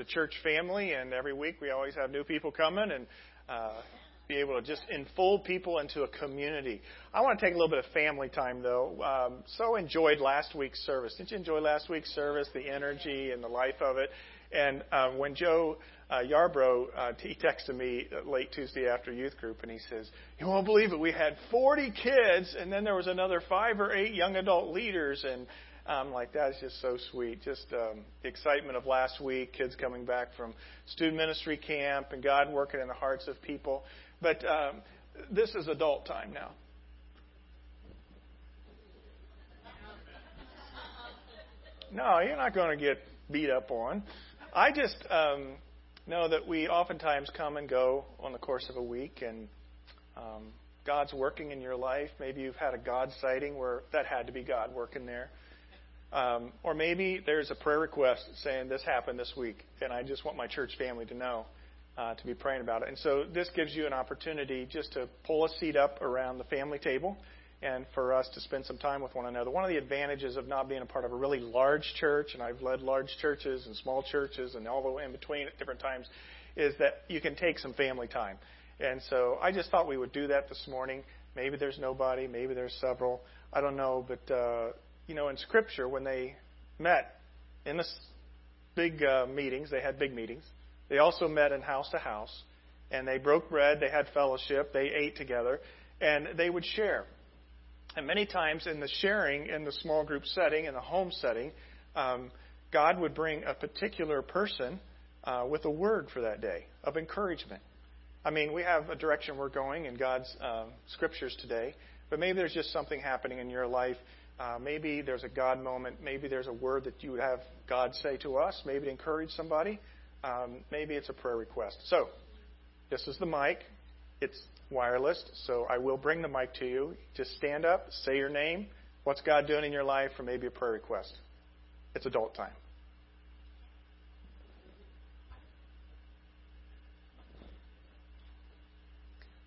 a church family, and every week we always have new people coming and be able to just enfold people into a community. I want to take a little bit of family time, though. So enjoyed last week's service. Did you enjoy last week's service, the energy and the life of it? And when Joe Yarbrough, he texted me late Tuesday after youth group, and he says, you won't believe it, we had 40 kids, and then there was another 5 or 8 young adult leaders. And I'm like, that's just so sweet. Just the excitement of last week, kids coming back from student ministry camp, and God working in the hearts of people. But this is adult time now. No, you're not going to get beat up on. I just know that we oftentimes come and go on the course of a week, and God's working in your life. Maybe you've had a God sighting where that had to be God working there. Or maybe there's a prayer request saying this happened this week, and I just want my church family to know, to be praying about it. And so this gives you an opportunity just to pull a seat up around the family table and for us to spend some time with one another. One of the advantages of not being a part of a really large church, and I've led large churches and small churches and all the way in between at different times, is that you can take some family time. And so I just thought we would do that this morning. Maybe there's nobody. Maybe there's several. I don't know. But, you know, in Scripture, when they met in the big meetings, they had big meetings. They also met in house to house. And they broke bread. They had fellowship. They ate together. And they would share. And many times in the sharing, in the small group setting, in the home setting, God would bring a particular person with a word for that day of encouragement. I mean, we have a direction we're going in God's scriptures today, but maybe there's just something happening in your life. Maybe there's a God moment. Maybe there's a word that you would have God say to us. Maybe to encourage somebody. Maybe it's a prayer request. So, this is the mic. It's wireless, so I will bring the mic to you. Just stand up, say your name, what's God doing in your life, or maybe a prayer request. It's adult time.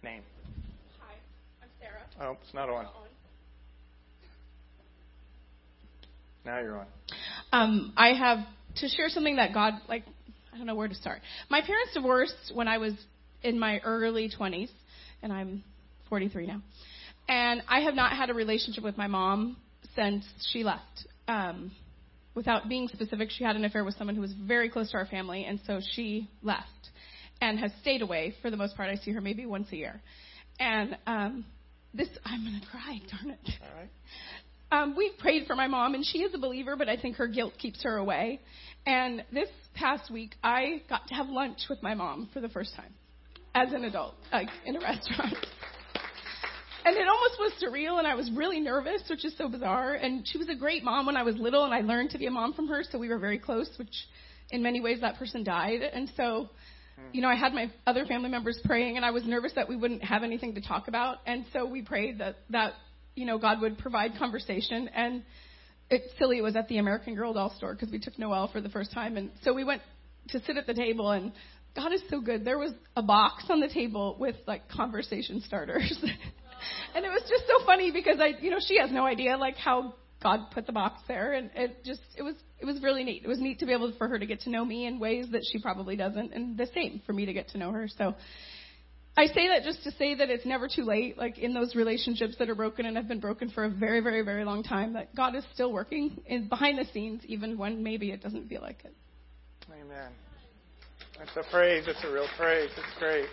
Name. Hi, I'm Sarah. Oh, it's not on. Now you're on. I have to share something that God, like, I don't know where to start. My parents divorced when I was in my early 20s. And I'm 43 now. And I have not had a relationship with my mom since she left. Without being specific, she had an affair with someone who was very close to our family, and so she left and has stayed away. For the most part, I see her maybe once a year. And I'm going to cry, darn it. All right. We've prayed for my mom, and she is a believer, but I think her guilt keeps her away. And this past week, I got to have lunch with my mom for the first time. As an adult, like in a restaurant. And it almost was surreal, and I was really nervous, which is so bizarre. And she was a great mom when I was little, and I learned to be a mom from her, so we were very close, which in many ways that person died. And so, you know, I had my other family members praying, and I was nervous that we wouldn't have anything to talk about. And so we prayed that you know, God would provide conversation. And it's silly, it was at the American Girl doll store because we took Noelle for the first time. And so we went to sit at the table, and God is so good. There was a box on the table with, like, conversation starters. And it was just so funny because, she has no idea, like, how God put the box there. And it was really neat. It was neat to be able for her to get to know me in ways that she probably doesn't, and the same for me to get to know her. So I say that just to say that it's never too late, like, in those relationships that are broken and have been broken for a very, very, very long time, that God is still working in behind the scenes even when maybe it doesn't feel like it. Amen. That's a praise. That's a real praise. It's great.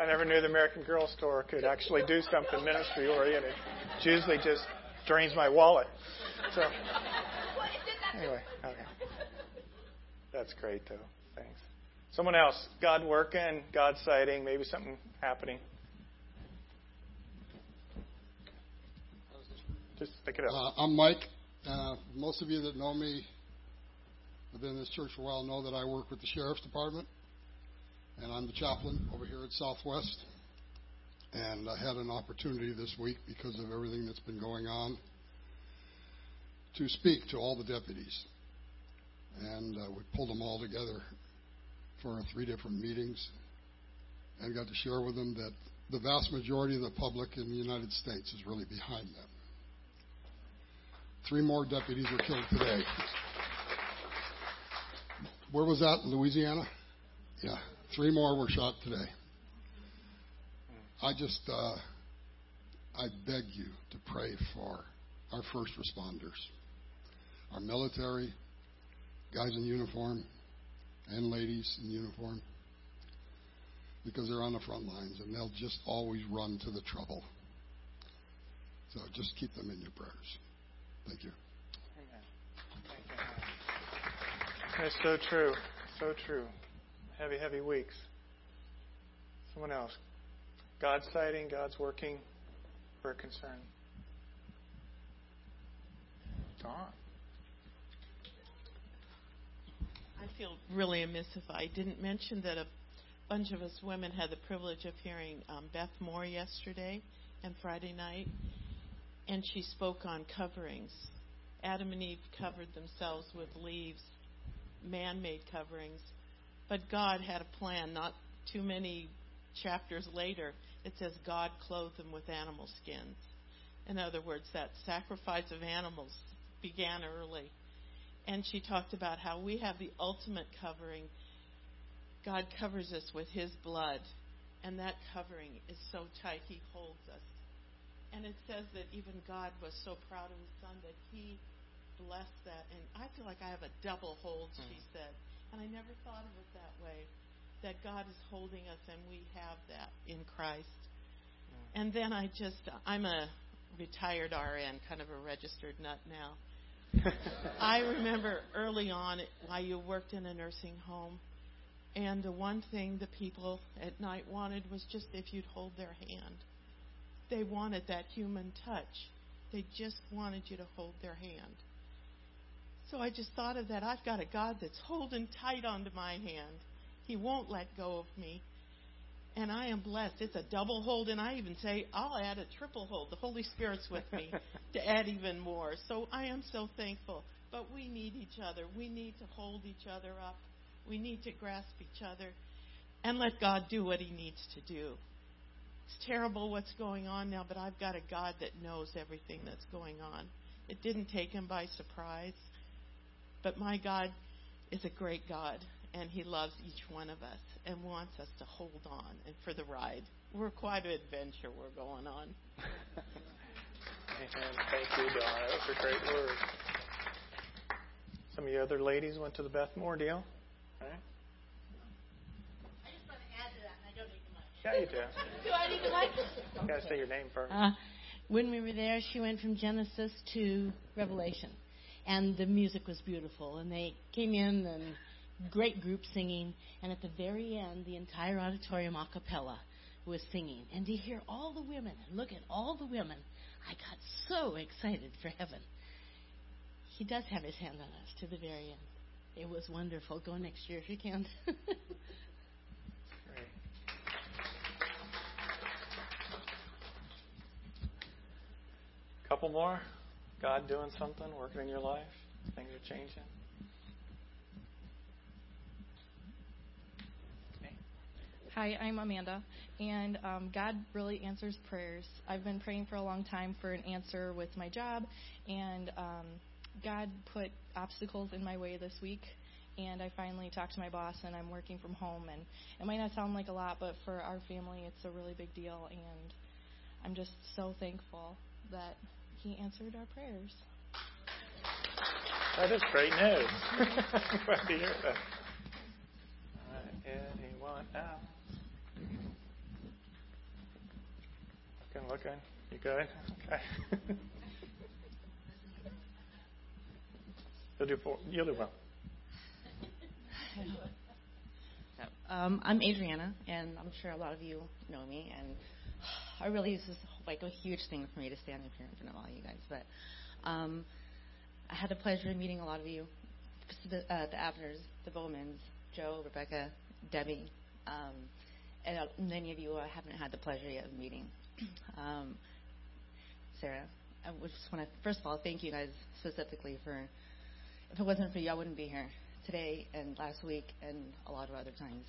I never knew the American Girl store could actually do something ministry-oriented. It usually just drains my wallet. So, anyway, okay. That's great, though. Thanks. Someone else. God working, God sighting, maybe something happening. Just pick it up. I'm Mike. Most of you that know me have been in this church for a while know that I work with the Sheriff's Department. And I'm the chaplain over here at Southwest. And I had an opportunity this week, because of everything that's been going on, to speak to all the deputies. And we pulled them all together for 3 different meetings and got to share with them that the vast majority of the public in the United States is really behind them. 3 more deputies were killed today. Where was that? In Louisiana? Yeah. 3 more were shot today. I just, I beg you to pray for our first responders, our military, guys in uniform, and ladies in uniform, because they're on the front lines and they'll just always run to the trouble. So just keep them in your prayers. Thank you. Amen. Thank you. That's so true. So true. Heavy, heavy weeks. Someone else. God's sighting, God's working. We're concerned. Dawn. I feel really amiss if I didn't mention that a bunch of us women had the privilege of hearing Beth Moore yesterday and Friday night, and she spoke on coverings. Adam and Eve covered themselves with leaves, man-made coverings, but God had a plan. Not too many chapters later, it says God clothed them with animal skins. In other words, that sacrifice of animals began early. And she talked about how we have the ultimate covering. God covers us with His blood. And that covering is so tight, He holds us. And it says that even God was so proud of His Son that He blessed that. And I feel like I have a double hold, she said. And I never thought of it that way, that God is holding us and we have that in Christ. Yeah. And then I'm a retired RN, kind of a registered nut now. I remember early on I worked in a nursing home, and the one thing the people at night wanted was just if you'd hold their hand. They wanted that human touch. They just wanted you to hold their hand. So I just thought of that. I've got a God that's holding tight onto my hand. He won't let go of me. And I am blessed. It's a double hold, and I even say I'll add a triple hold. The Holy Spirit's with me to add even more. So I am so thankful. But we need each other. We need to hold each other up. We need to grasp each other and let God do what He needs to do. It's terrible what's going on now, but I've got a God that knows everything that's going on. It didn't take Him by surprise. But my God is a great God. And He loves each one of us and wants us to hold on and for the ride. We're quite an adventure we're going on. Thank you, Donna. That was a great word. Some of you other ladies went to the Beth Moore deal. Right? I just want to add to that, and I don't need much. Yeah, you do. Do I need much? You got to say your name first. When we were there, she went from Genesis to Revelation. And the music was beautiful. And they came in and... great group singing, and at the very end, the entire auditorium a cappella was singing. And to hear all the women, and look at all the women, I got so excited for heaven. He does have His hand on us to the very end. It was wonderful. Go next year if you can. Great. Couple more. God doing something, working in your life. Things are changing. Hi, I'm Amanda, and God really answers prayers. I've been praying for a long time for an answer with my job, and God put obstacles in my way this week, and I finally talked to my boss, and I'm working from home, and it might not sound like a lot, but for our family, it's a really big deal, and I'm just so thankful that He answered our prayers. That is great news. I'm glad to hear that. All right, anyone else? Looking. You good? Okay. You'll do well. I'm Adriana, and I'm sure a lot of you know me, and I really, this is like a huge thing for me to stand up here in front of all you guys, but I had the pleasure of meeting a lot of you, the Abners, the Bowmans, Joe, Rebecca, Debbie, and many of you I haven't had the pleasure yet of meeting. Sarah, I just want to, first of all, thank you guys specifically for, if it wasn't for you, I wouldn't be here today and last week and a lot of other times.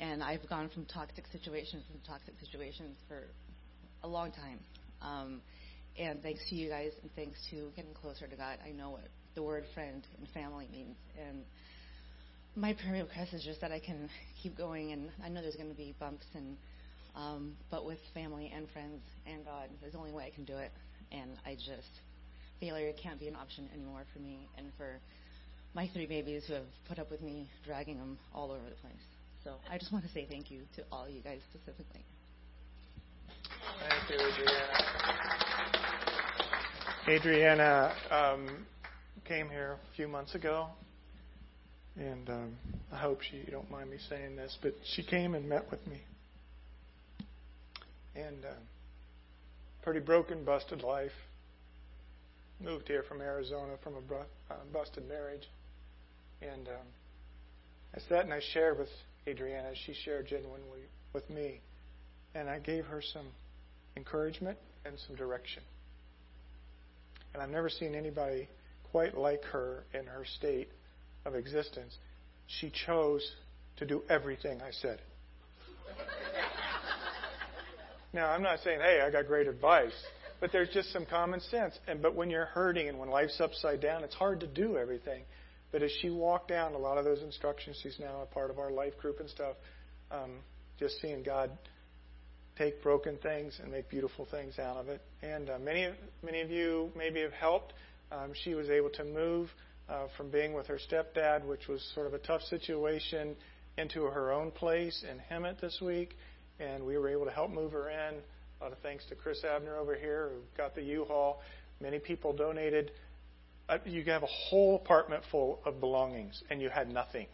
And I've gone from toxic situations to toxic situations for a long time. And thanks to you guys and thanks to getting closer to God, I know what the word friend and family means. And My prayer request is just that I can keep going, and I know there's going to be bumps, and but with family and friends and God, there's the only way I can do it. And I just, failure can't be an option anymore for me and for my three babies who have put up with me dragging them all over the place. So I just want to say thank you to all you guys specifically. Thank you, Adriana. Came here a few months ago, and I hope you don't mind me saying this, but she came and met with me. And pretty broken, busted life. Moved here from Arizona from a busted marriage. And I sat and I shared with Adriana. She shared genuinely with me. And I gave her some encouragement and some direction. And I've never seen anybody quite like her in her state of existence. She chose to do everything I said. Now, I'm not saying, hey, I got great advice. But there's just some common sense. But when you're hurting and when life's upside down, it's hard to do everything. But as she walked down a lot of those instructions, she's now a part of our life group and stuff, just seeing God take broken things and make beautiful things out of it. And many of you maybe have helped. She was able to move from being with her stepdad, which was sort of a tough situation, into her own place in Hemet this week. And we were able to help move her in. A lot of thanks to Chris Abner over here who got the U-Haul. Many people donated. You have a whole apartment full of belongings, and you had nothing.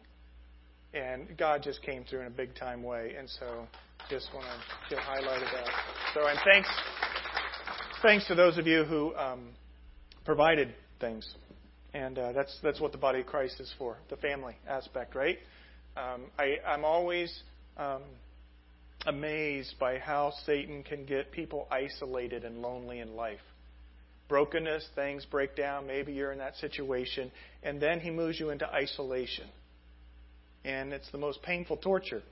And God just came through in a big-time way. And so just want to highlight that. So, and thanks to those of you who provided things. And that's what the body of Christ is for, the family aspect, right? I'm always... amazed by how Satan can get people isolated and lonely in life. Brokenness, things break down, maybe you're in that situation, and then he moves you into isolation. And it's the most painful torture,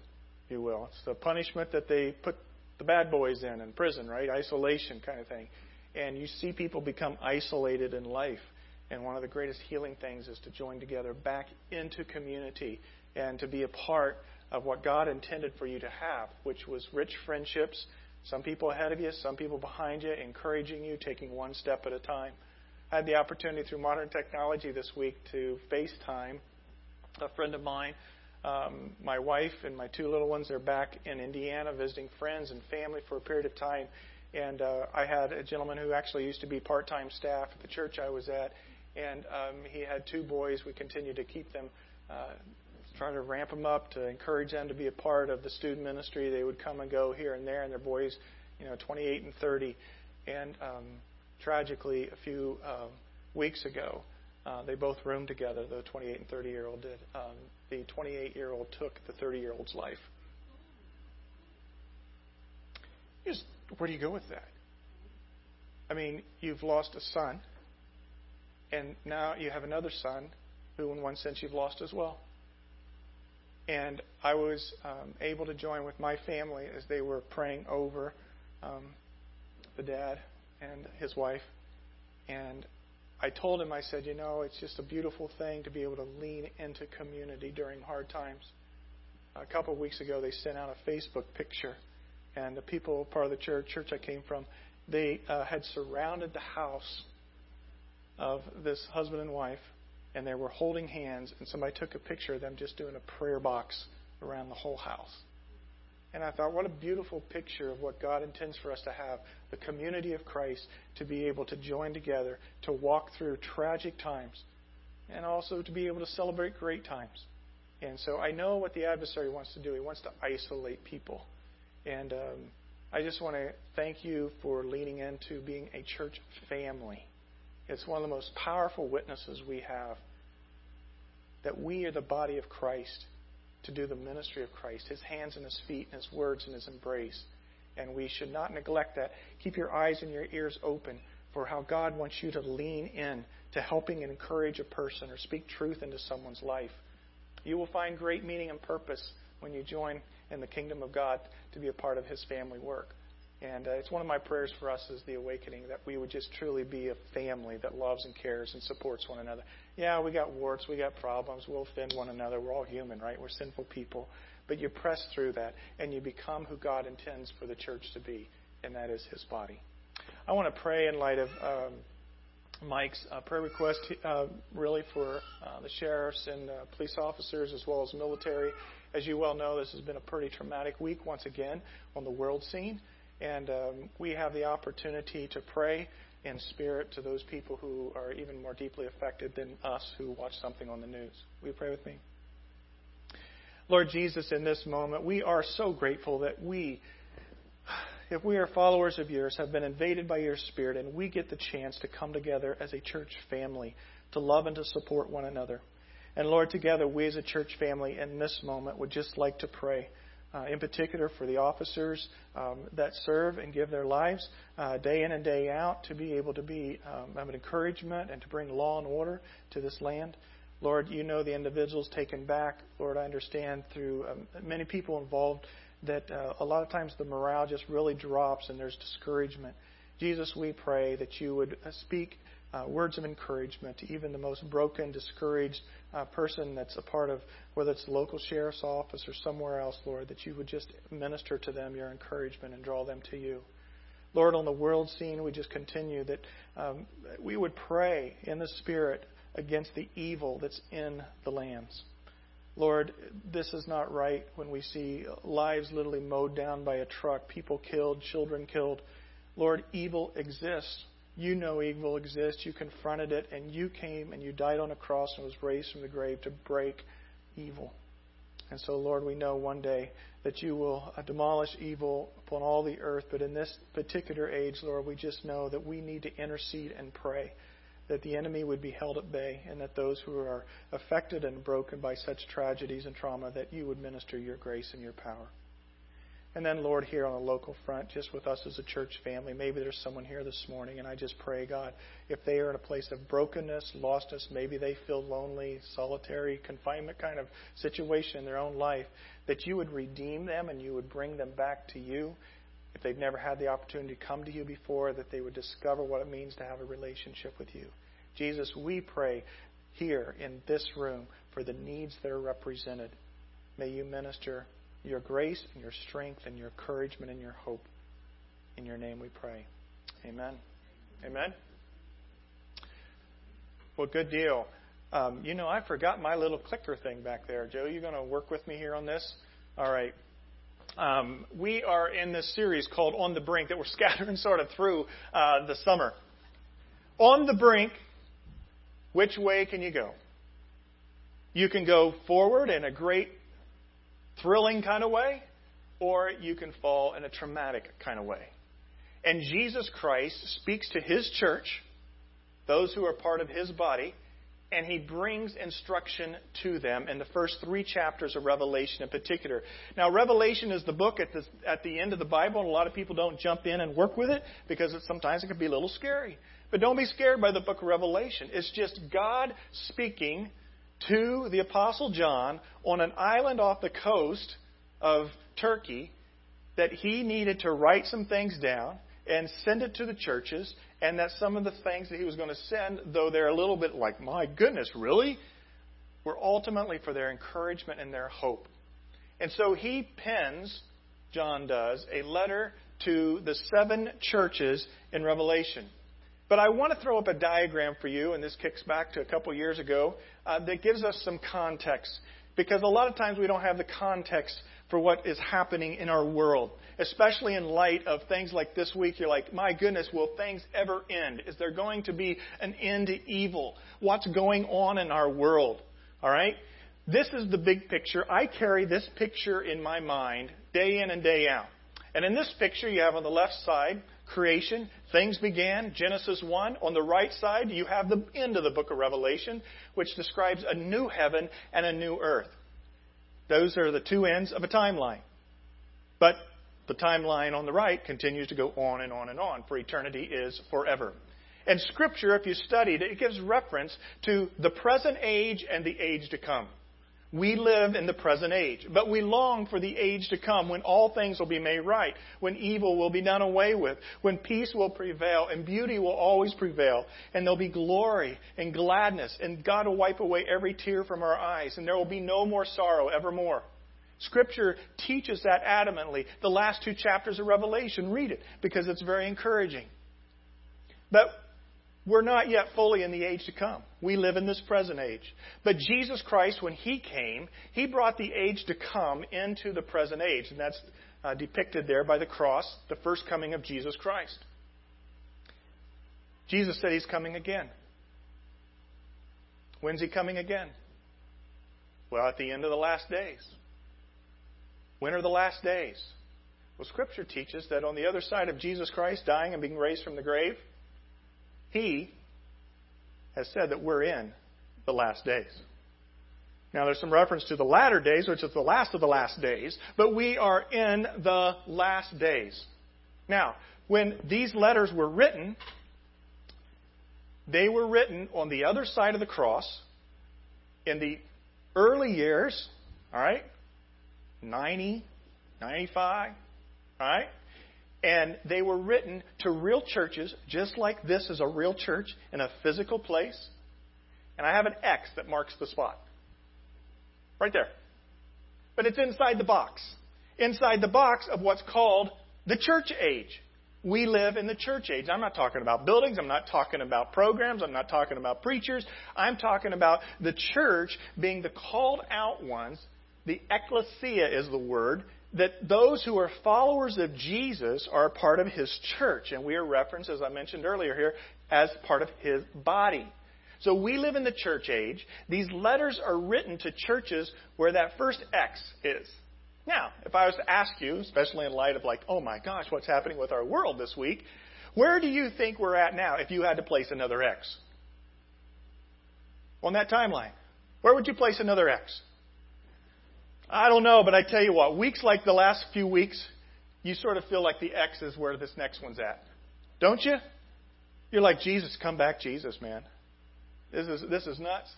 if you will. It's the punishment that they put the bad boys in prison, right? Isolation kind of thing. And you see people become isolated in life. And one of the greatest healing things is to join together back into community and to be a part of what God intended for you to have, which was rich friendships, some people ahead of you, some people behind you, encouraging you, taking one step at a time. I had the opportunity through modern technology this week to FaceTime a friend of mine. My wife and my two little ones are back in Indiana visiting friends and family for a period of time. And I had a gentleman who actually used to be part-time staff at the church I was at. And he had two boys. We continue to keep them trying to ramp them up, to encourage them to be a part of the student ministry. They would come and go here and there, and their boys, 28 and 30. And tragically, a few weeks ago, they both roomed together, the 28 and 30-year-old did. The 28-year-old took the 30-year-old's life. Where do you go with that? I mean, you've lost a son, and now you have another son who, in one sense, you've lost as well. And I was able to join with my family as they were praying over the dad and his wife. And I told him, I said, it's just a beautiful thing to be able to lean into community during hard times. A couple of weeks ago, they sent out a Facebook picture. And the people, part of the church I came from, they had surrounded the house of this husband and wife. And they were holding hands, and somebody took a picture of them just doing a prayer box around the whole house. And I thought, what a beautiful picture of what God intends for us to have, the community of Christ, to be able to join together, to walk through tragic times, and also to be able to celebrate great times. And so I know what the adversary wants to do. He wants to isolate people. And I just want to thank you for leaning into being a church family. It's one of the most powerful witnesses we have, that we are the body of Christ to do the ministry of Christ, His hands and His feet and His words and His embrace. And we should not neglect that. Keep your eyes and your ears open for how God wants you to lean in to helping and encourage a person or speak truth into someone's life. You will find great meaning and purpose when you join in the kingdom of God to be a part of His family work. And it's one of my prayers for us is the awakening, that we would just truly be a family that loves and cares and supports one another. Yeah, we got warts, we got problems, we'll offend one another. We're all human, right? We're sinful people. But you press through that, and you become who God intends for the church to be, and that is His body. I want to pray in light of Mike's prayer request, really for the sheriffs and police officers as well as military. As you well know, this has been a pretty traumatic week once again on the world scene. And we have the opportunity to pray in spirit to those people who are even more deeply affected than us who watch something on the news. Will you pray with me? Lord Jesus, in this moment, we are so grateful that we, if we are followers of yours, have been invaded by your Spirit, and we get the chance to come together as a church family to love and to support one another. And Lord, together, we as a church family in this moment would just like to pray. In particular for the officers that serve and give their lives day in and day out to be able to be of an encouragement and to bring law and order to this land. Lord, you know the individuals taken back. Lord, I understand through many people involved that a lot of times the morale just really drops and there's discouragement. Jesus, we pray that you would speak words of encouragement to even the most broken, discouraged person that's a part of, whether it's the local sheriff's office or somewhere else, Lord, that you would just minister to them your encouragement and draw them to you. Lord, on the world scene, we just continue that we would pray in the Spirit against the evil that's in the lands. Lord, this is not right when we see lives literally mowed down by a truck, people killed, children killed. Lord, evil exists. You know evil exists. You confronted it, and you came and you died on a cross and was raised from the grave to break evil. And so, Lord, we know one day that you will demolish evil upon all the earth. But in this particular age, Lord, we just know that we need to intercede and pray that the enemy would be held at bay and that those who are affected and broken by such tragedies and trauma, that you would minister your grace and your power. And then, Lord, here on a local front, just with us as a church family, maybe there's someone here this morning, and I just pray, God, if they are in a place of brokenness, lostness, maybe they feel lonely, solitary, confinement kind of situation in their own life, that you would redeem them and you would bring them back to you. If they've never had the opportunity to come to you before, that they would discover what it means to have a relationship with you. Jesus, we pray here in this room for the needs that are represented. May you minister your grace and your strength and your encouragement and your hope. In your name we pray. Amen. Amen. Well, good deal. I forgot my little clicker thing back there. Joe, you going to work with me here on this? All right. We are in this series called On the Brink that we're scattering sort of through the summer. On the brink, which way can you go? You can go forward in a great thrilling kind of way, or you can fall in a traumatic kind of way. And Jesus Christ speaks to His church, those who are part of His body, and He brings instruction to them in the first 3 chapters of Revelation in particular. Now, Revelation is the book at the end of the Bible, and a lot of people don't jump in and work with it because sometimes it can be a little scary. But don't be scared by the book of Revelation. It's just God speaking to the Apostle John on an island off the coast of Turkey that he needed to write some things down and send it to the churches, and that some of the things that he was going to send, though they're a little bit like, my goodness, really? Were ultimately for their encouragement and their hope. And so he pens, John does, a letter to the 7 churches in Revelation. But I want to throw up a diagram for you, and this kicks back to a couple years ago, that gives us some context. Because a lot of times we don't have the context for what is happening in our world. Especially in light of things like this week, you're like, my goodness, will things ever end? Is there going to be an end to evil? What's going on in our world? All right? This is the big picture. I carry this picture in my mind day in and day out. And in this picture you have on the left side, creation, things began, Genesis 1. On the right side, you have the end of the book of Revelation, which describes a new heaven and a new earth. Those are the two ends of a timeline. But the timeline on the right continues to go on and on and on, for eternity is forever. And Scripture, if you studied it, it gives reference to the present age and the age to come. We live in the present age, but we long for the age to come when all things will be made right, when evil will be done away with, when peace will prevail and beauty will always prevail, and there'll be glory and gladness, and God will wipe away every tear from our eyes, and there will be no more sorrow evermore. Scripture teaches that adamantly. The last two chapters of Revelation, read it, because it's very encouraging. But we're not yet fully in the age to come. We live in this present age. But Jesus Christ, when He came, He brought the age to come into the present age. And that's depicted there by the cross, the first coming of Jesus Christ. Jesus said He's coming again. When's He coming again? Well, at the end of the last days. When are the last days? Well, Scripture teaches that on the other side of Jesus Christ dying and being raised from the grave, He has said that we're in the last days. Now, there's some reference to the latter days, which is the last of the last days, but we are in the last days. Now, when these letters were written, they were written on the other side of the cross in the early years, all right, 90, 95, all right? And they were written to real churches, just like this is a real church in a physical place. And I have an X that marks the spot. Right there. But it's inside the box. Inside the box of what's called the church age. We live in the church age. I'm not talking about buildings. I'm not talking about programs. I'm not talking about preachers. I'm talking about the church being the called out ones. The ecclesia is the word. That those who are followers of Jesus are part of His church. And we are referenced, as I mentioned earlier here, as part of His body. So we live in the church age. These letters are written to churches where that first X is. Now, if I was to ask you, especially in light of like, oh my gosh, what's happening with our world this week, where do you think we're at now if you had to place another X? On that timeline, where would you place another X? I don't know, but I tell you what, weeks like the last few weeks, you sort of feel like the X is where this next one's at. Don't you? You're like, Jesus, come back, Jesus, man. This is nuts.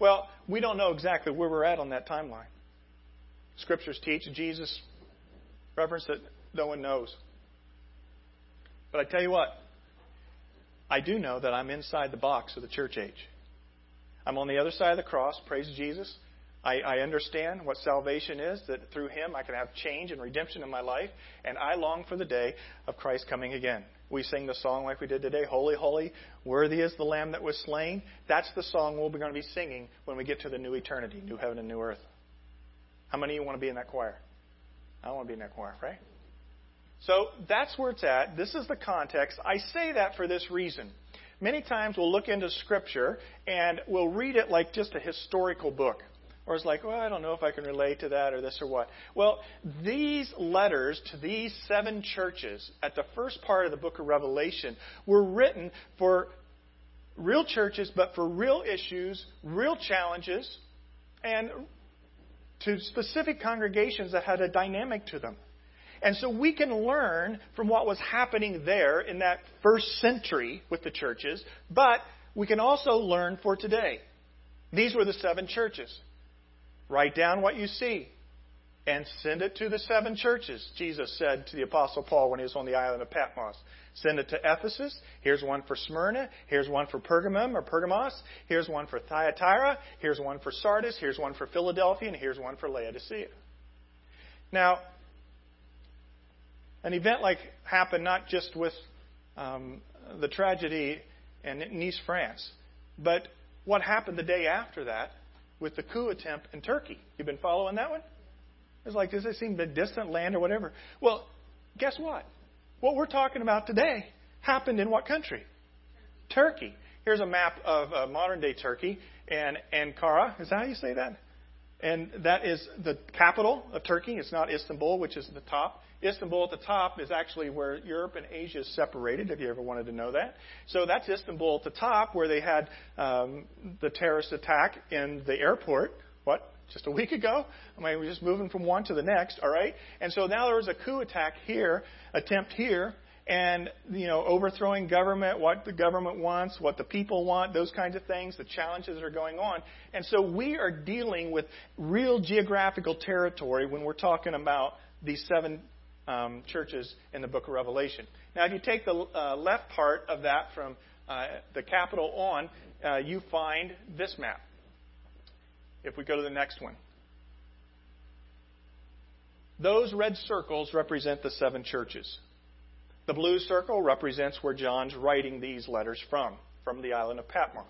Well, we don't know exactly where we're at on that timeline. Scriptures teach Jesus reference that no one knows. But I tell you what, I do know that I'm inside the box of the church age. I'm on the other side of the cross, praise Jesus. I understand what salvation is, that through Him I can have change and redemption in my life, and I long for the day of Christ coming again. We sing the song like we did today, Holy, Holy, Worthy is the Lamb that was slain. That's the song we're going to be singing when we get to the new eternity, new heaven and new earth. How many of you want to be in that choir? I want to be in that choir, right? So that's where it's at. This is the context. I say that for this reason. Many times we'll look into Scripture and we'll read it like just a historical book. Or it's like, well, I don't know if I can relate to that or this or what. Well, these letters to these seven churches at the first part of the book of Revelation were written for real churches, but for real issues, real challenges, and to specific congregations that had a dynamic to them. And so we can learn from what was happening there in that first century with the churches, but we can also learn for today. These were the seven churches. Write down what you see and send it to the seven churches, Jesus said to the Apostle Paul when he was on the island of Patmos. Send it to Ephesus. Here's one for Smyrna. Here's one for Pergamum or Pergamos. Here's one for Thyatira. Here's one for Sardis. Here's one for Philadelphia. And here's one for Laodicea. Now, an event like happened not just with the tragedy in Nice, France, but what happened the day after that with the coup attempt in Turkey. You've been following that one? It's like, does it seem a distant land or whatever? Well, guess what? What we're talking about today happened in what country? Turkey. Here's a map of modern-day Turkey. And Ankara, is that how you say that? And that is the capital of Turkey. It's not Istanbul, which is the top. Istanbul at the top is actually where Europe and Asia is separated, if you ever wanted to know that. So that's Istanbul at the top, where they had the terrorist attack in the airport, what, just a week ago? I mean, we're just moving from one to the next, all right? And so now there was a coup attempt here, and, you know, overthrowing government, what the government wants, what the people want, those kinds of things, the challenges that are going on. And so we are dealing with real geographical territory when we're talking about these seven churches in the book of Revelation. Now, if you take the left part of that from the capital on, you find this map. If we go to the next one. Those red circles represent the seven churches. The blue circle represents where John's writing these letters from the island of Patmos.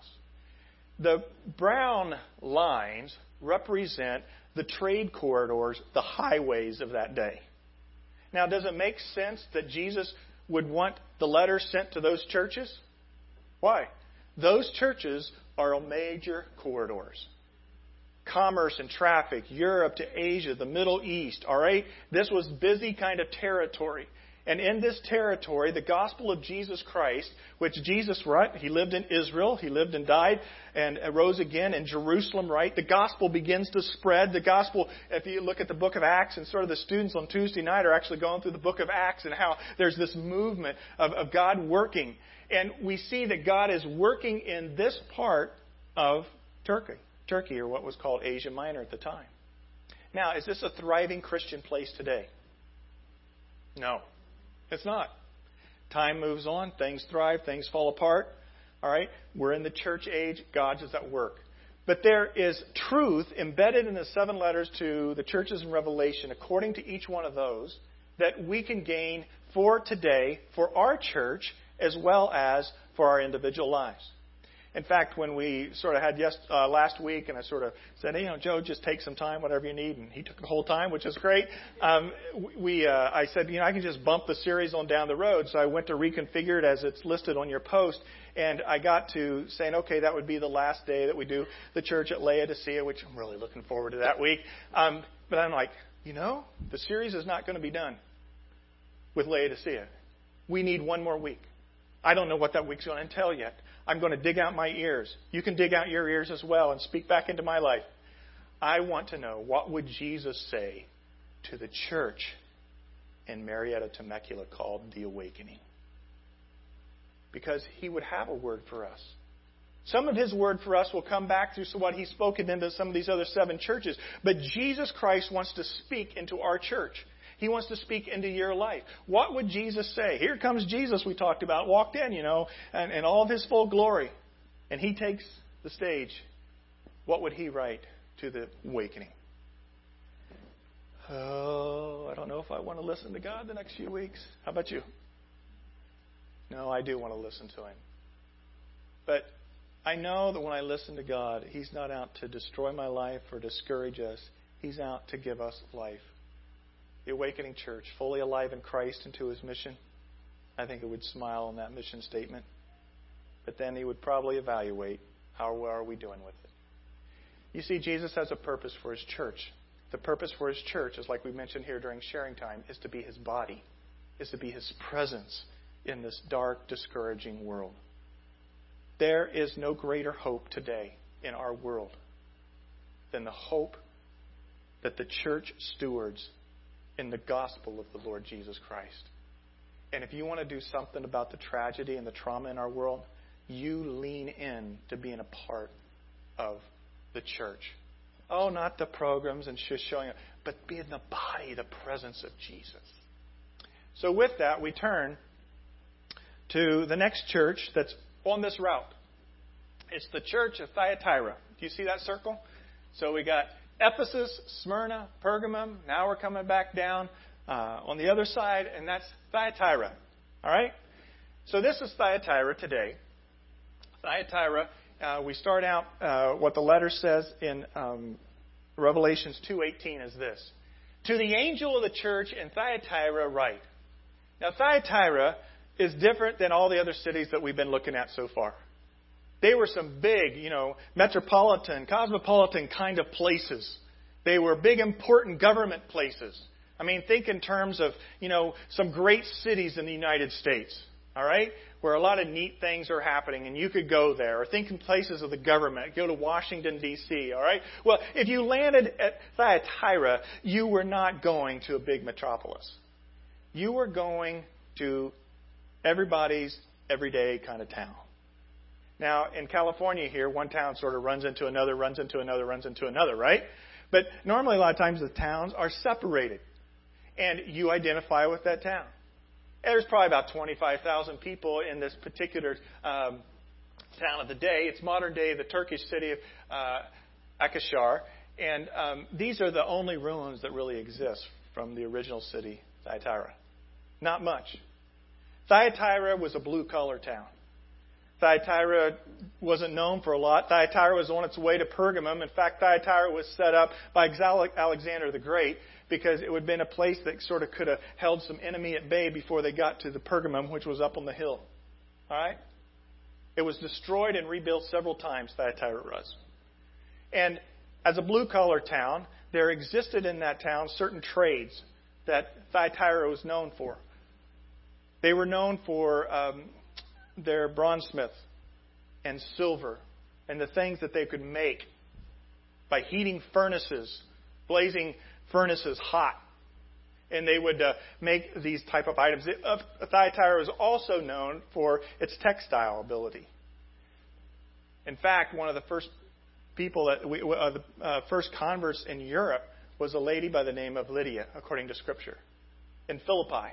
The brown lines represent the trade corridors, the highways of that day. Now, does it make sense that Jesus would want the letters sent to those churches? Why? Those churches are major corridors. Commerce and traffic, Europe to Asia, the Middle East, all right? This was busy kind of territory. And in this territory, the gospel of Jesus Christ, which Jesus, right, he lived in Israel, he lived and died and rose again in Jerusalem, right? The gospel begins to spread. The gospel, if you look at the book of Acts, and sort of the students on Tuesday night are actually going through the book of Acts and how there's this movement of God working. And we see that God is working in this part of Turkey, or what was called Asia Minor at the time. Now, is this a thriving Christian place today? No, it's not. Time moves on. Things thrive. Things fall apart. All right? We're in the church age. God is at work. But there is truth embedded in the seven letters to the churches in Revelation, according to each one of those, that we can gain for today, for our church, as well as for our individual lives. In fact, when we sort of had last week, and I sort of said, hey, you know, Joe, just take some time, whatever you need. And he took the whole time, which is great. I said, you know, I can just bump the series on down the road. So I went to reconfigure it as it's listed on your post. And I got to saying, okay, that would be the last day that we do the church at Laodicea, which I'm really looking forward to that week. But I'm like, you know, the series is not going to be done with Laodicea. We need one more week. I don't know what that week's going to entail yet. I'm going to dig out my ears. You can dig out your ears as well and speak back into my life. I want to know, what would Jesus say to the church in Marietta, Temecula, called The Awakening? Because he would have a word for us. Some of his word for us will come back through what he's spoken into some of these other seven churches. But Jesus Christ wants to speak into our church. He wants to speak into your life. What would Jesus say? Here comes Jesus, we talked about, walked in, you know, and all of his full glory. And he takes the stage. What would he write to the awakening? Oh, I don't know if I want to listen to God the next few weeks. How about you? No, I do want to listen to him. But I know that when I listen to God, he's not out to destroy my life or discourage us. He's out to give us life. The Awakening Church, fully alive in Christ and to his mission, I think it would smile on that mission statement. But then he would probably evaluate, how well are we doing with it? You see, Jesus has a purpose for his church. The purpose for his church, is like we mentioned here during sharing time, is to be his body, is to be his presence in this dark, discouraging world. There is no greater hope today in our world than the hope that the church stewards in the gospel of the Lord Jesus Christ. And if you want to do something about the tragedy and the trauma in our world, you lean in to being a part of the church. Oh, not the programs and just showing up, but being the body, the presence of Jesus. So with that, we turn to the next church that's on this route. It's the church of Thyatira. Do you see that circle? So we got Ephesus, Smyrna, Pergamum. Now we're coming back down on the other side, and that's Thyatira. All right? So this is Thyatira today. Thyatira, we start out, what the letter says in Revelations 2:18 is this. To the angel of the church in Thyatira write. Now, Thyatira is different than all the other cities that we've been looking at so far. They were some big, you know, metropolitan, cosmopolitan kind of places. They were big, important government places. I mean, think in terms of, you know, some great cities in the United States, all right, where a lot of neat things are happening, and you could go there. Or think in places of the government. Go to Washington, D.C., all right? Well, if you landed at Thyatira, you were not going to a big metropolis. You were going to everybody's everyday kind of town. Now, in California here, one town sort of runs into another, right? But normally a lot of times the towns are separated, and you identify with that town. And there's probably about 25,000 people in this particular town of the day. It's modern day, the Turkish city of Akhisar. And these are the only ruins that really exist from the original city, Thyatira. Not much. Thyatira was a blue-collar town. Thyatira wasn't known for a lot. Thyatira was on its way to Pergamum. In fact, Thyatira was set up by Alexander the Great because it would have been a place that sort of could have held some enemy at bay before they got to the Pergamum, which was up on the hill. All right? It was destroyed and rebuilt several times, Thyatira was. And as a blue-collar town, there existed in that town certain trades that Thyatira was known for. They were known for their bronzesmith and silver and the things that they could make by heating furnaces, blazing furnaces hot. And they would make these type of items. Thyatira was also known for its textile ability. In fact, one of the first people that the first converts in Europe was a lady by the name of Lydia, according to Scripture, in Philippi.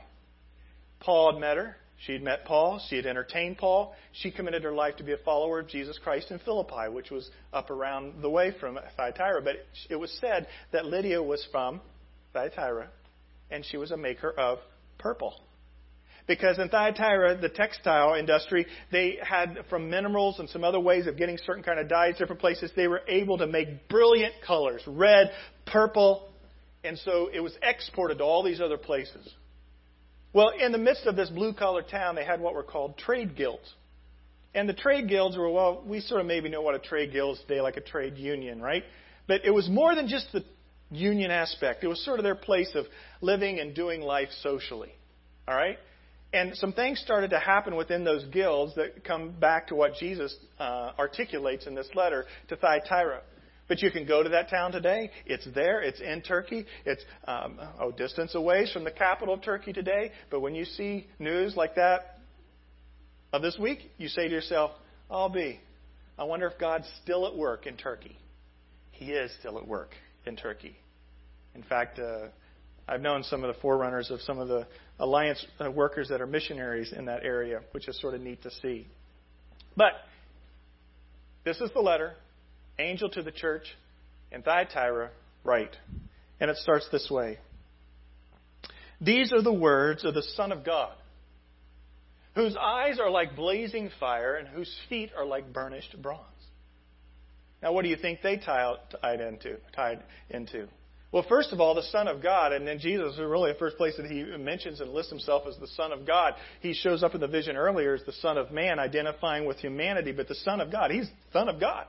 Paul had met her. She had met Paul. She had entertained Paul. She committed her life to be a follower of Jesus Christ in Philippi, which was up around the way from Thyatira. But it was said that Lydia was from Thyatira, and she was a maker of purple. Because in Thyatira, the textile industry, they had from minerals and some other ways of getting certain kind of dyes, different places, they were able to make brilliant colors, red, purple. And so it was exported to all these other places. Well, in the midst of this blue-collar town, they had what were called trade guilds. And the trade guilds were, well, we sort of maybe know what a trade guild is today, like a trade union, right? But it was more than just the union aspect. It was sort of their place of living and doing life socially, all right? And some things started to happen within those guilds that come back to what Jesus articulates in this letter to Thyatira. But you can go to that town today. It's there. It's in Turkey. It's distance away from the capital of Turkey today. But when you see news like that of this week, you say to yourself, I wonder if God's still at work in Turkey. He is still at work in Turkey. In fact, I've known some of the forerunners of some of the alliance workers that are missionaries in that area, which is sort of neat to see. But this is the letter. Angel to the church in Thyatira, write. And it starts this way. These are the words of the Son of God, whose eyes are like blazing fire and whose feet are like burnished bronze. Now, what do you think they tied into? Well, first of all, the Son of God, and then Jesus is really the first place that he mentions and lists himself as the Son of God. He shows up in the vision earlier as the Son of Man, identifying with humanity, but the Son of God, he's the Son of God.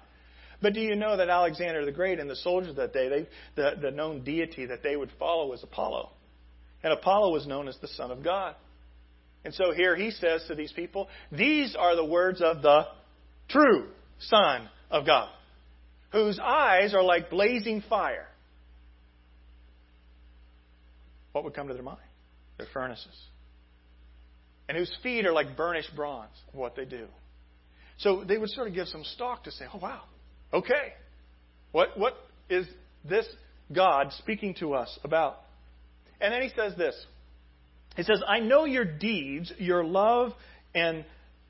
But do you know that Alexander the Great and the soldiers that day, the known deity that they would follow was Apollo. And Apollo was known as the Son of God. And so here he says to these people, these are the words of the true Son of God, whose eyes are like blazing fire. What would come to their mind? Their furnaces. And whose feet are like burnished bronze, what they do. So they would sort of give some stock to say, oh, wow. Okay, what is this God speaking to us about? And then he says this. He says, I know your deeds, your love and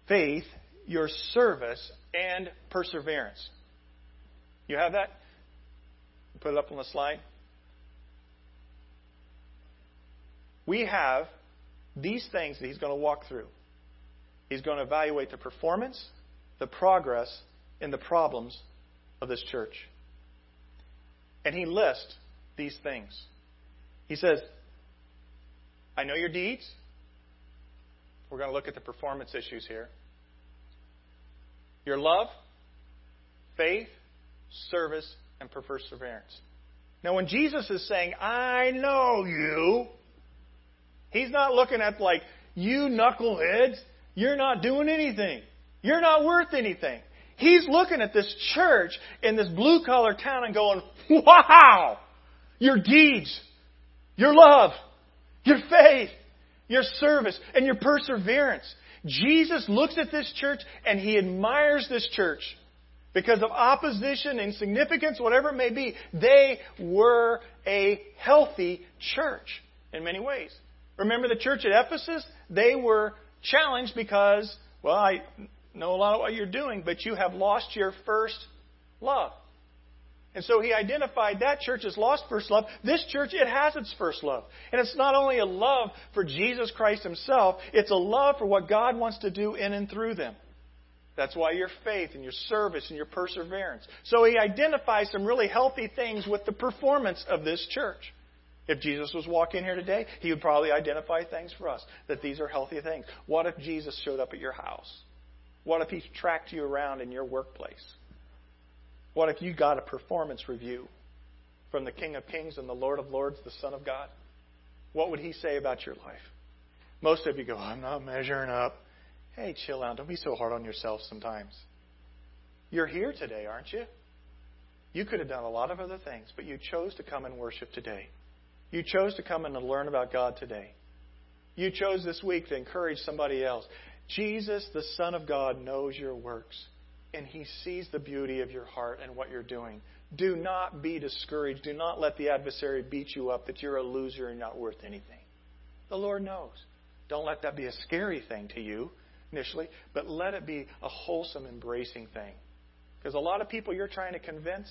faith, your service and perseverance. You have that? Put it up on the slide. We have these things that he's going to walk through. He's going to evaluate the performance, the progress, and the problems of this church. And he lists these things. He says, I know your deeds. We're going to look at the performance issues here. Your love, faith, service, and perseverance. Now, when Jesus is saying, I know you, he's not looking at like, you knuckleheads, you're not doing anything. You're not worth anything. He's looking at this church in this blue-collar town and going, wow, your deeds, your love, your faith, your service, and your perseverance. Jesus looks at this church and he admires this church because of opposition, insignificance, whatever it may be. They were a healthy church in many ways. Remember the church at Ephesus? They were challenged because, well, I know a lot of what you're doing, but you have lost your first love. And so he identified that church as lost first love. This church, it has its first love. And it's not only a love for Jesus Christ himself, it's a love for what God wants to do in and through them. That's why your faith and your service and your perseverance. So he identifies some really healthy things with the performance of this church. If Jesus was walking here today, he would probably identify things for us, that these are healthy things. What if Jesus showed up at your house? What if he tracked you around in your workplace? What if you got a performance review from the King of Kings and the Lord of Lords, the Son of God? What would he say about your life? Most of you go, I'm not measuring up. Hey, chill out. Don't be so hard on yourself sometimes. You're here today, aren't you? You could have done a lot of other things, but you chose to come and worship today. You chose to come and to learn about God today. You chose this week to encourage somebody else. Jesus, the Son of God, knows your works, and he sees the beauty of your heart and what you're doing. Do not be discouraged. Do not let the adversary beat you up that you're a loser and not worth anything. The Lord knows. Don't let that be a scary thing to you initially, but let it be a wholesome, embracing thing. Because a lot of people you're trying to convince,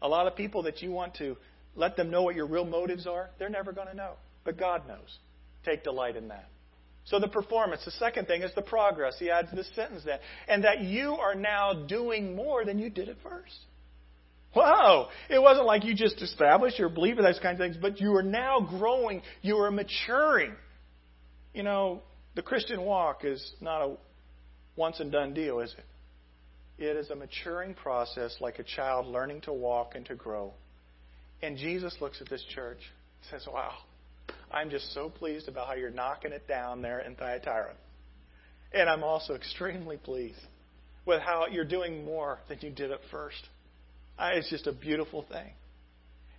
a lot of people that you want to let them know what your real motives are, they're never going to know. But God knows. Take delight in that. So the performance. The second thing is the progress. He adds this sentence then. And that you are now doing more than you did at first. Wow! It wasn't like you just established your belief in those kinds of things, but you are now growing. You are maturing. You know, the Christian walk is not a once and done deal, is it? It is a maturing process like a child learning to walk and to grow. And Jesus looks at this church and says, wow, I'm just so pleased about how you're knocking it down there in Thyatira. And I'm also extremely pleased with how you're doing more than you did at first. It's just a beautiful thing.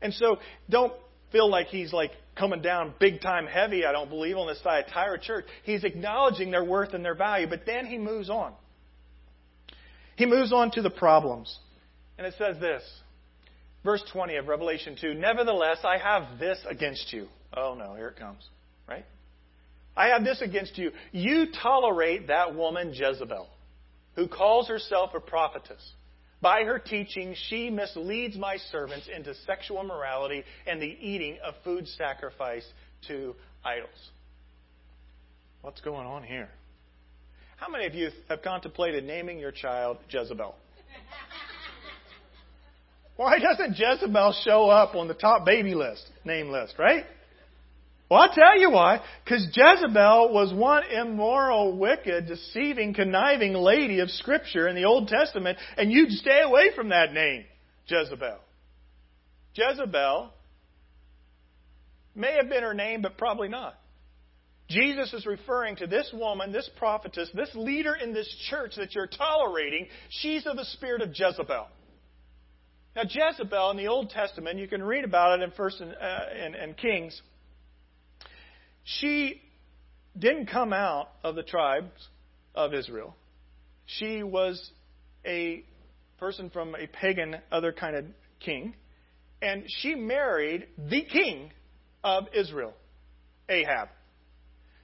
And so don't feel like he's like coming down big time heavy, I don't believe, on this Thyatira church. He's acknowledging their worth and their value, but then he moves on. He moves on to the problems. And it says this. Verse 20 of Revelation 2, nevertheless, I have this against you. Oh, no, here it comes, right? I have this against you. You tolerate that woman Jezebel, who calls herself a prophetess. By her teaching, she misleads my servants into sexual immorality and the eating of food sacrificed to idols. What's going on here? How many of you have contemplated naming your child Jezebel? Why doesn't Jezebel show up on the top baby list, name list, right? Well, I'll tell you why. Because Jezebel was one immoral, wicked, deceiving, conniving lady of Scripture in the Old Testament, and you'd stay away from that name, Jezebel. Jezebel may have been her name, but probably not. Jesus is referring to this woman, this prophetess, this leader in this church that you're tolerating. She's of the spirit of Jezebel. Now, Jezebel in the Old Testament, you can read about it in First and Kings. She didn't come out of the tribes of Israel. She was a person from a pagan, other kind of king. And she married the king of Israel, Ahab.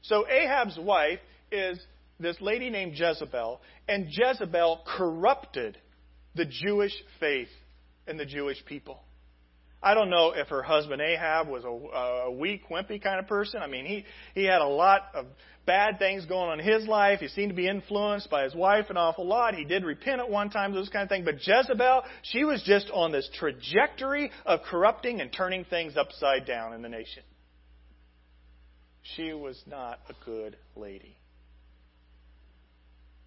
So Ahab's wife is this lady named Jezebel. And Jezebel corrupted the Jewish faith and the Jewish people. I don't know if her husband Ahab was a weak, wimpy kind of person. I mean, he had a lot of bad things going on in his life. He seemed to be influenced by his wife an awful lot. He did repent at one time, those kind of things. But Jezebel, she was just on this trajectory of corrupting and turning things upside down in the nation. She was not a good lady.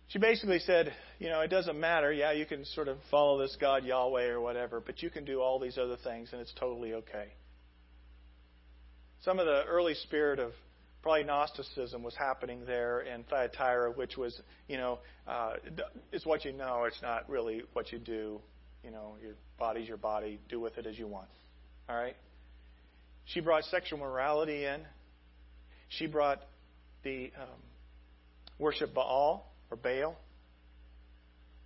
She basically said, you know, it doesn't matter. Yeah, you can sort of follow this God, Yahweh, or whatever, but you can do all these other things, and it's totally okay. Some of the early spirit of probably Gnosticism was happening there in Thyatira, which was, you know, it's what you know. It's not really what you do. You know, your body's your body. Do with it as you want. All right? She brought sexual morality in. She brought the worship Baal or Baal.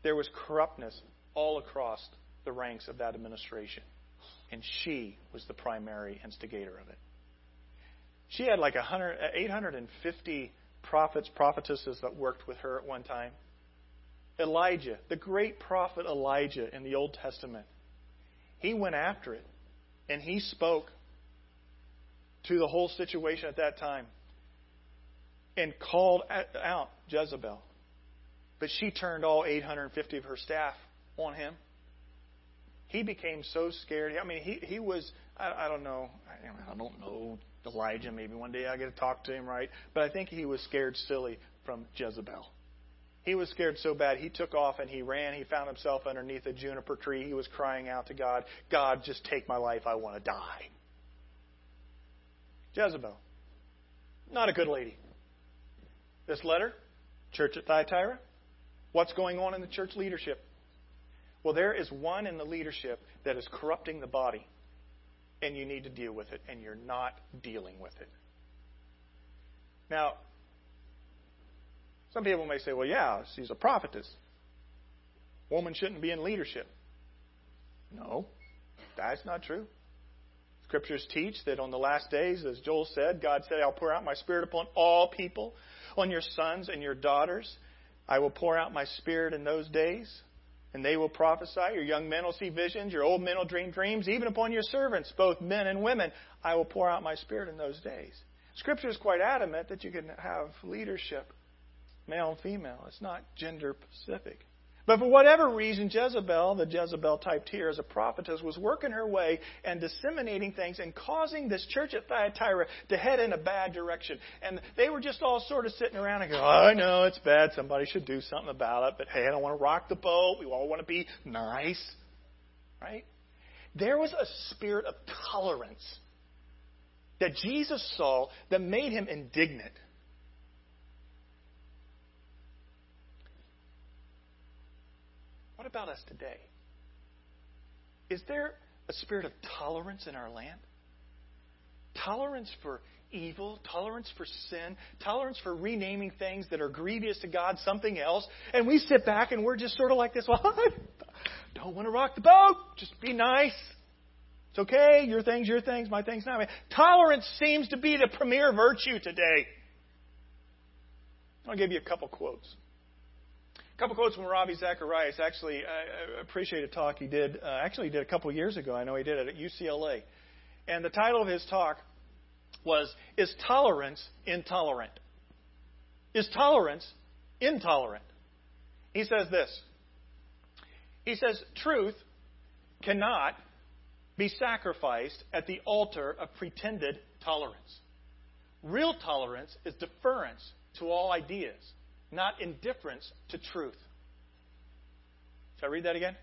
There was corruptness all across the ranks of that administration. And she was the primary instigator of it. She had like 850 prophets, prophetesses that worked with her at one time. Elijah, the great prophet Elijah in the Old Testament, he went after it. And he spoke to the whole situation at that time and called out Jezebel. But she turned all 850 of her staff on him. He became so scared. I mean, he was, I don't know, Elijah. Maybe one day I get to talk to him, right? But I think he was scared silly from Jezebel. He was scared so bad, he took off and he ran. He found himself underneath a juniper tree. He was crying out to God, God, just take my life. I want to die. Jezebel, not a good lady. This letter, church at Thyatira, what's going on in the church leadership? Well, there is one in the leadership that is corrupting the body, and you need to deal with it, and you're not dealing with it. Now, some people may say, well, yeah, she's a prophetess. Woman shouldn't be in leadership. No, that's not true. Scriptures teach that on the last days, as Joel said, God said, I'll pour out my Spirit upon all people, on your sons and your daughters. I will pour out my Spirit in those days, and they will prophesy. Your young men will see visions. Your old men will dream dreams. Even upon your servants, both men and women, I will pour out my Spirit in those days. Scripture is quite adamant that you can have leadership, male and female. It's not gender specific. But for whatever reason, Jezebel, the Jezebel typed here as a prophetess, was working her way and disseminating things and causing this church at Thyatira to head in a bad direction. And they were just all sort of sitting around and going, I know it's bad. Somebody should do something about it. But hey, I don't want to rock the boat. We all want to be nice. Right? There was a spirit of tolerance that Jesus saw that made him indignant. What about us today? Is there a spirit of tolerance in our land? Tolerance for evil, tolerance for sin, tolerance for renaming things that are grievous to God something else, and we sit back and we're just sort of like this, well, I don't want to rock the boat, just be nice. It's okay, your things, my things, not. I mean, tolerance seems to be the premier virtue today. I'll give you a couple quotes. A couple quotes from Ravi Zacharias. Actually, I appreciate a talk he did. He did a couple years ago. I know he did it at UCLA. And the title of his talk was, Is Tolerance Intolerant? Is tolerance intolerant? He says this. He says, truth cannot be sacrificed at the altar of pretended tolerance. Real tolerance is deference to all ideas, not indifference to truth. Shall I read that again?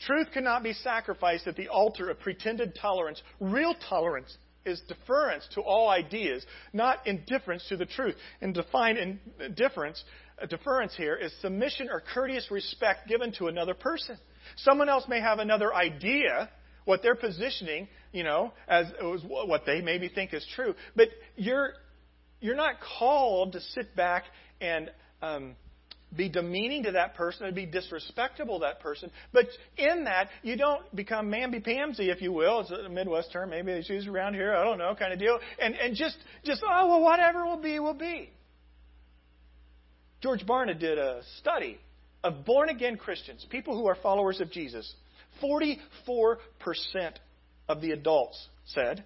Truth cannot be sacrificed at the altar of pretended tolerance. Real tolerance is deference to all ideas, not indifference to the truth. And defined indifference, deference here is submission or courteous respect given to another person. Someone else may have another idea, what they're positioning, as what they maybe think is true. But you're not called to sit back and be demeaning to that person and be disrespectful to that person. But in that, you don't become mamby-pamsy, if you will. It's a Midwest term. Maybe they choose around here. I don't know, kind of deal. And just oh, well, whatever will be, will be. George Barna did a study of born-again Christians, people who are followers of Jesus. 44% of the adults said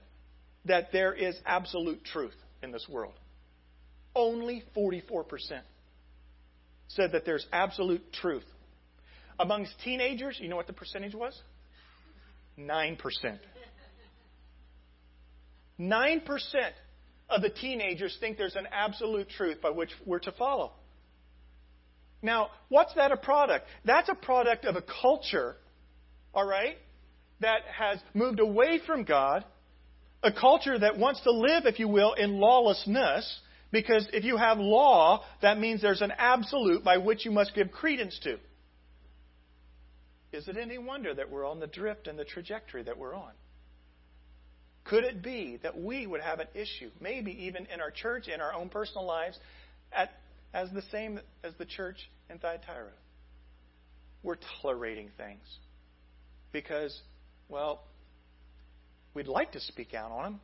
that there is absolute truth in this world. Only 44% said that there's absolute truth. Amongst teenagers, you know what the percentage was? 9%. 9% of the teenagers think there's an absolute truth by which we're to follow. Now, what's that a product? That's a product of a culture, all right, that has moved away from God, a culture that wants to live, if you will, in lawlessness. Because if you have law, that means there's an absolute by which you must give credence to. Is it any wonder that we're on the drift and the trajectory that we're on? Could it be that we would have an issue, maybe even in our church, in our own personal lives, as the same as the church in Thyatira? We're tolerating things because, well, we'd like to speak out on them.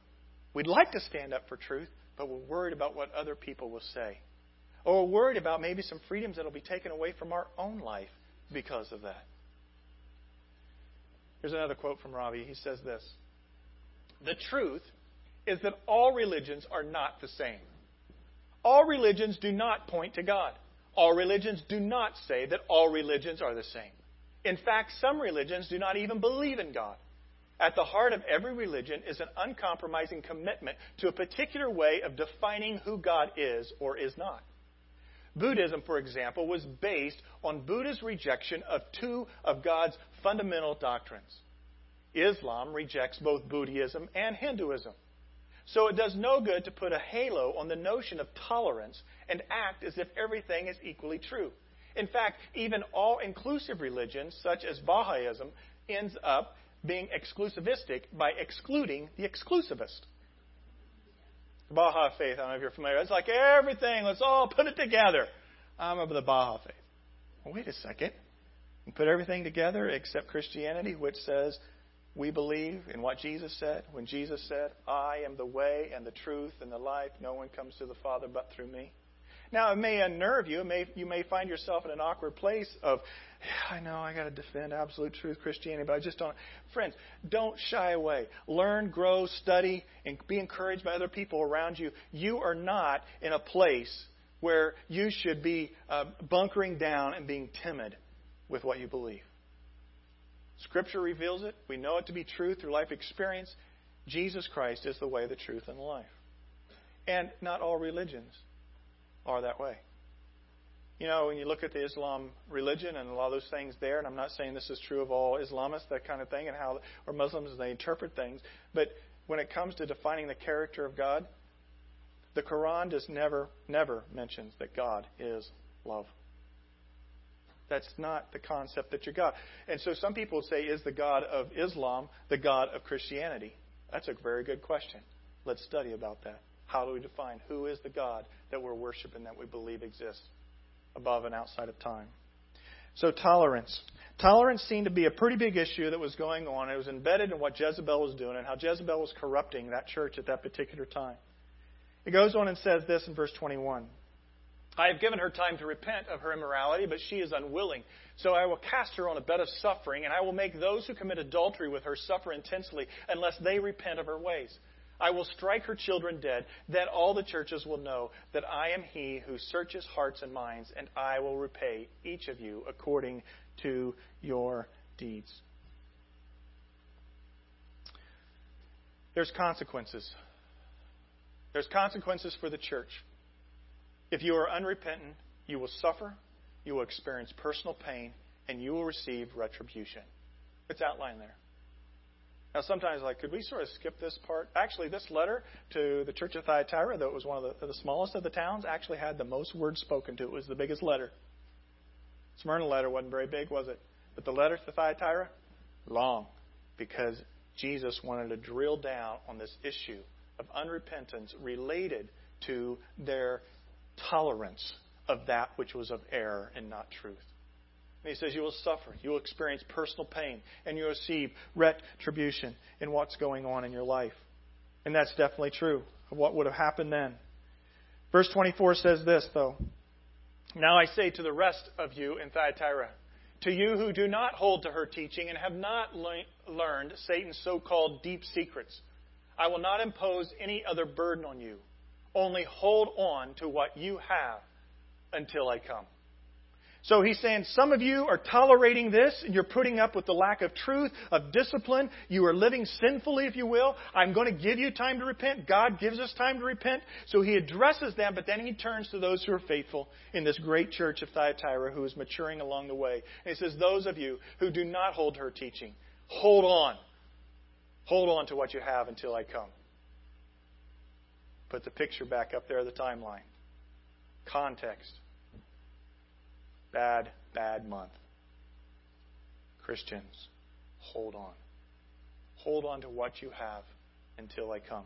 We'd like to stand up for truth, but we're worried about what other people will say. Or we're worried about maybe some freedoms that will be taken away from our own life because of that. Here's another quote from Ravi. He says this: "The truth is that all religions are not the same. All religions do not point to God. All religions do not say that all religions are the same. In fact, some religions do not even believe in God. At the heart of every religion is an uncompromising commitment to a particular way of defining who God is or is not. Buddhism, for example, was based on Buddha's rejection of two of God's fundamental doctrines. Islam rejects both Buddhism and Hinduism. So it does no good to put a halo on the notion of tolerance and act as if everything is equally true. In fact, even all-inclusive religions, such as Bahá'ísm, ends up being exclusivistic by excluding the exclusivist." The Bahá'í faith, I don't know if you're familiar, it's like everything, let's all put it together. I'm of the Bahá'í faith. Well, wait a second. You put everything together except Christianity, which says we believe in what Jesus said. When Jesus said, "I am the way and the truth and the life. No one comes to the Father but through me." Now, it may unnerve you. You may find yourself in an awkward place of, "I know I got to defend absolute truth Christianity, but I just don't." Friends, don't shy away. Learn, grow, study, and be encouraged by other people around you. You are not in a place where you should be bunkering down and being timid with what you believe. Scripture reveals it. We know it to be true through life experience. Jesus Christ is the way, the truth, and the life. And not all religions are that way. You know, when you look at the Islam religion and a lot of those things there, and I'm not saying this is true of all Islamists, that kind of thing, and how, or Muslims, they interpret things. But when it comes to defining the character of God, the Quran does never mentions that God is love. That's not the concept that you're God. And so some people say, is the God of Islam the God of Christianity? That's a very good question. Let's study about that. How do we define who is the God that we're worshiping, that we believe exists above and outside of time? So tolerance. Tolerance seemed to be a pretty big issue that was going on. It was embedded in what Jezebel was doing and how Jezebel was corrupting that church at that particular time. It goes on and says this in verse 21. "I have given her time to repent of her immorality, but she is unwilling. So I will cast her on a bed of suffering, and I will make those who commit adultery with her suffer intensely unless they repent of her ways. I will strike her children dead, that all the churches will know that I am he who searches hearts and minds, and I will repay each of you according to your deeds." There's consequences. There's consequences for the church. If you are unrepentant, you will suffer, you will experience personal pain, and you will receive retribution. It's outlined there. Now, sometimes, like, could we sort of skip this part? Actually, this letter to the church of Thyatira, though it was one of the smallest of the towns, actually had the most words spoken to it. It was the biggest letter. Smyrna letter wasn't very big, was it? But the letter to Thyatira, long, because Jesus wanted to drill down on this issue of unrepentance related to their tolerance of that which was of error and not truth. And he says you will suffer, you will experience personal pain, and you will receive retribution in what's going on in your life. And that's definitely true of what would have happened then. Verse 24 says this, though: "Now I say to the rest of you in Thyatira, to you who do not hold to her teaching and have not learned Satan's so-called deep secrets, I will not impose any other burden on you. Only hold on to what you have until I come." So he's saying some of you are tolerating this and you're putting up with the lack of truth, of discipline. You are living sinfully, if you will. I'm going to give you time to repent. God gives us time to repent. So he addresses them, but then he turns to those who are faithful in this great church of Thyatira who is maturing along the way. And he says, those of you who do not hold her teaching, hold on. Hold on to what you have until I come. Put the picture back up there, the timeline. Context. Bad month. Christians, hold on. Hold on to what you have until I come.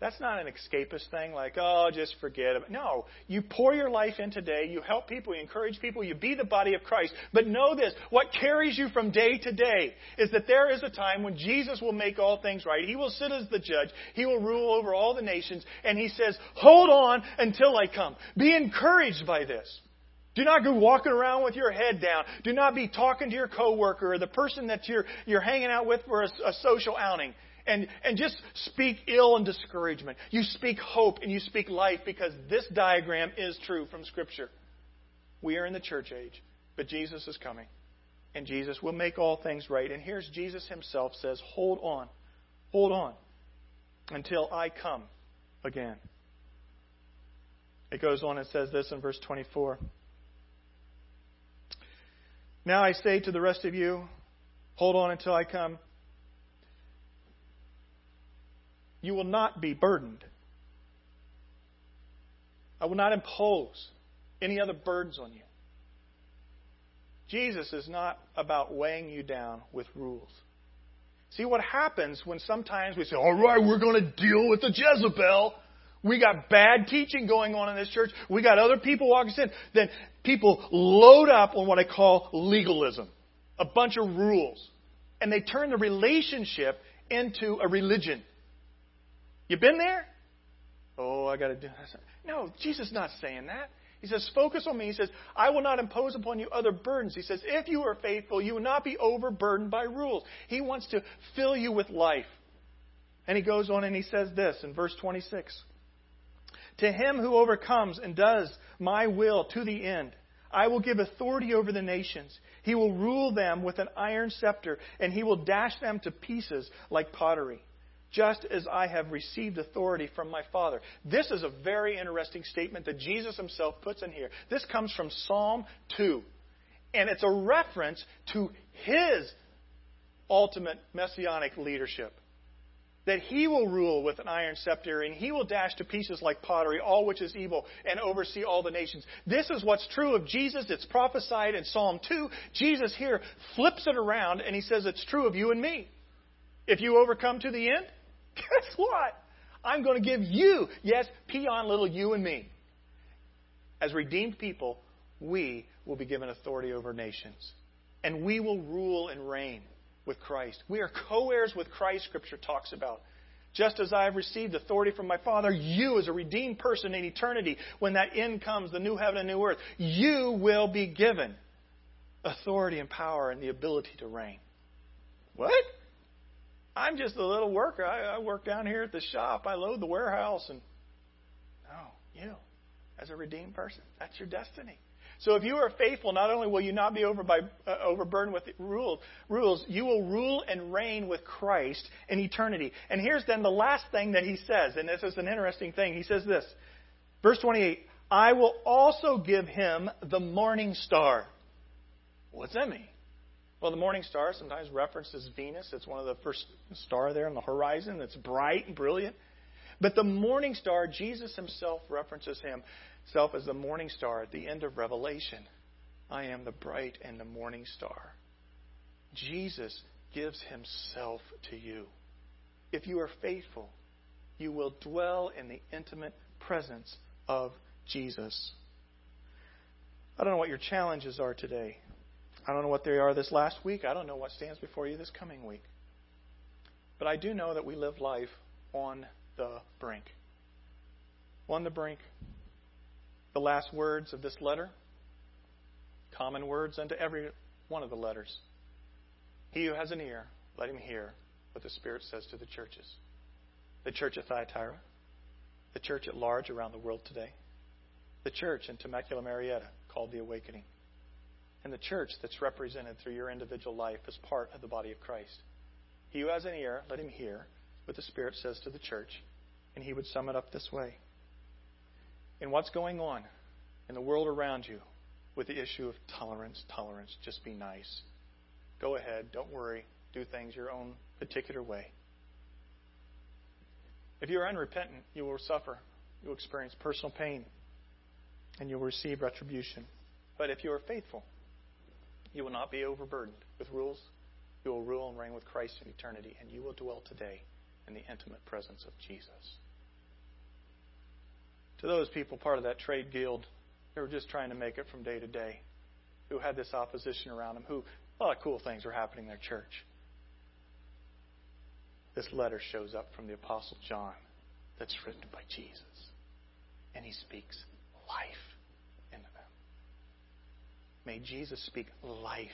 That's not an escapist thing like, oh, just forget about it. No, you pour your life in today. You help people. You encourage people. You be the body of Christ. But know this, what carries you from day to day is that there is a time when Jesus will make all things right. He will sit as the judge. He will rule over all the nations. And He says, hold on until I come. Be encouraged by this. Do not go walking around with your head down. Do not be talking to your coworker or the person that you're hanging out with for a social outing. And just speak ill and discouragement. You speak hope and you speak life, because this diagram is true from Scripture. We are in the church age, but Jesus is coming. And Jesus will make all things right. And here's Jesus Himself says, hold on. Hold on until I come again. It goes on and says this in verse 24. Now I say to the rest of you, hold on until I come. You will not be burdened. I will not impose any other burdens on you. Jesus is not about weighing you down with rules. See what happens when sometimes we say, all right, we're going to deal with the Jezebel. We got bad teaching going on in this church. We got other people walking in. Then people load up on what I call legalism, a bunch of rules. And they turn the relationship into a religion. You been there? Oh, I got to do that. No, Jesus is not saying that. He says, focus on me. He says, I will not impose upon you other burdens. He says, if you are faithful, you will not be overburdened by rules. He wants to fill you with life. And He goes on and He says this in verse 26. To him who overcomes and does my will to the end, I will give authority over the nations. He will rule them with an iron scepter, and he will dash them to pieces like pottery. Just as I have received authority from my Father. This is a very interesting statement that Jesus Himself puts in here. This comes from Psalm 2. And it's a reference to His ultimate messianic leadership. That He will rule with an iron scepter, and He will dash to pieces like pottery all which is evil, and oversee all the nations. This is what's true of Jesus. It's prophesied in Psalm 2. Jesus here flips it around, and He says it's true of you and me. If you overcome to the end, guess what? I'm going to give you, yes, peon little you and me. As redeemed people, we will be given authority over nations. And we will rule and reign with Christ. We are co-heirs with Christ, Scripture talks about. Just as I have received authority from my Father, you as a redeemed person in eternity, when that end comes, the new heaven and new earth, you will be given authority and power and the ability to reign. What? I'm just a little worker. I work down here at the shop. I load the warehouse. And no, you, as a redeemed person, that's your destiny. So if you are faithful, not only will you not be overburdened with rules, you will rule and reign with Christ in eternity. And here's then the last thing that He says, and this is an interesting thing. He says this, verse 28, I will also give him the morning star. What's that mean? Well, the morning star sometimes references Venus. It's one of the first stars there on the horizon that's bright and brilliant. But the morning star, Jesus Himself references Himself as the morning star at the end of Revelation. I am the bright and the morning star. Jesus gives Himself to you. If you are faithful, you will dwell in the intimate presence of Jesus. I don't know what your challenges are today. I don't know what they are this last week. I don't know what stands before you this coming week. But I do know that we live life on the brink. On the brink. The last words of this letter, common words unto every one of the letters. He who has an ear, let him hear what the Spirit says to the churches. The church at Thyatira, the church at large around the world today, the church in Temecula, Marietta, called The Awakening, and the church that's represented through your individual life as part of the body of Christ. He who has an ear, let him hear what the Spirit says to the church. And he would sum it up this way. In what's going on in the world around you with the issue of tolerance, just be nice. Go ahead, don't worry, do things your own particular way. If you're unrepentant, you will suffer. You will experience personal pain, and you will receive retribution. But if you are faithful, you will not be overburdened with rules. You will rule and reign with Christ in eternity, and you will dwell today in the intimate presence of Jesus. To those people, part of that trade guild, who were just trying to make it from day to day, who had this opposition around them, who a lot of cool things were happening in their church. This letter shows up from the Apostle John that's written by Jesus. And he speaks life into them. May Jesus speak life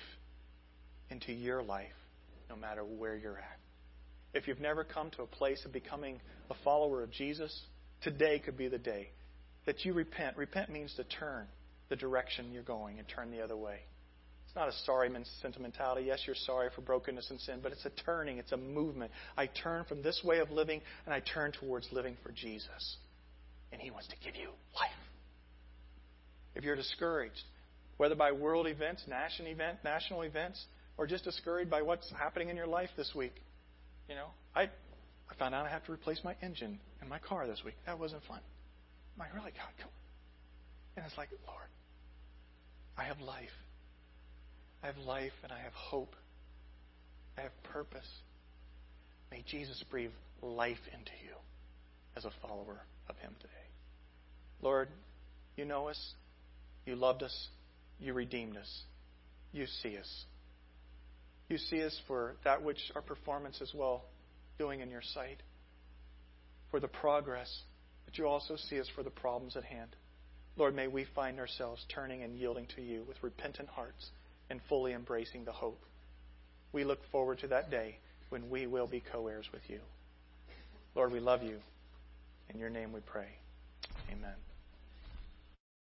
into your life, no matter where you're at. If you've never come to a place of becoming a follower of Jesus, today could be the day that you repent. Repent means to turn the direction you're going and turn the other way. It's not a sorry sentimentality. Yes, you're sorry for brokenness and sin, but it's a turning. It's a movement. I turn from this way of living, and I turn towards living for Jesus. And He wants to give you life. If you're discouraged, whether by world events, national events, or just discouraged by what's happening in your life this week, you know, I found out I have to replace my engine in my car this week. That wasn't fun. I'm like, really, God, come on. And it's like, Lord, I have life. I have life and I have hope. I have purpose. May Jesus breathe life into you as a follower of Him today. Lord, You know us. You loved us. You redeemed us. You see us. You see us for that which our performance is well doing in Your sight, for the progress, but You also see us for the problems at hand. Lord, may we find ourselves turning and yielding to You with repentant hearts and fully embracing the hope. We look forward to that day when we will be co-heirs with You. Lord, we love You. In Your name we pray. Amen.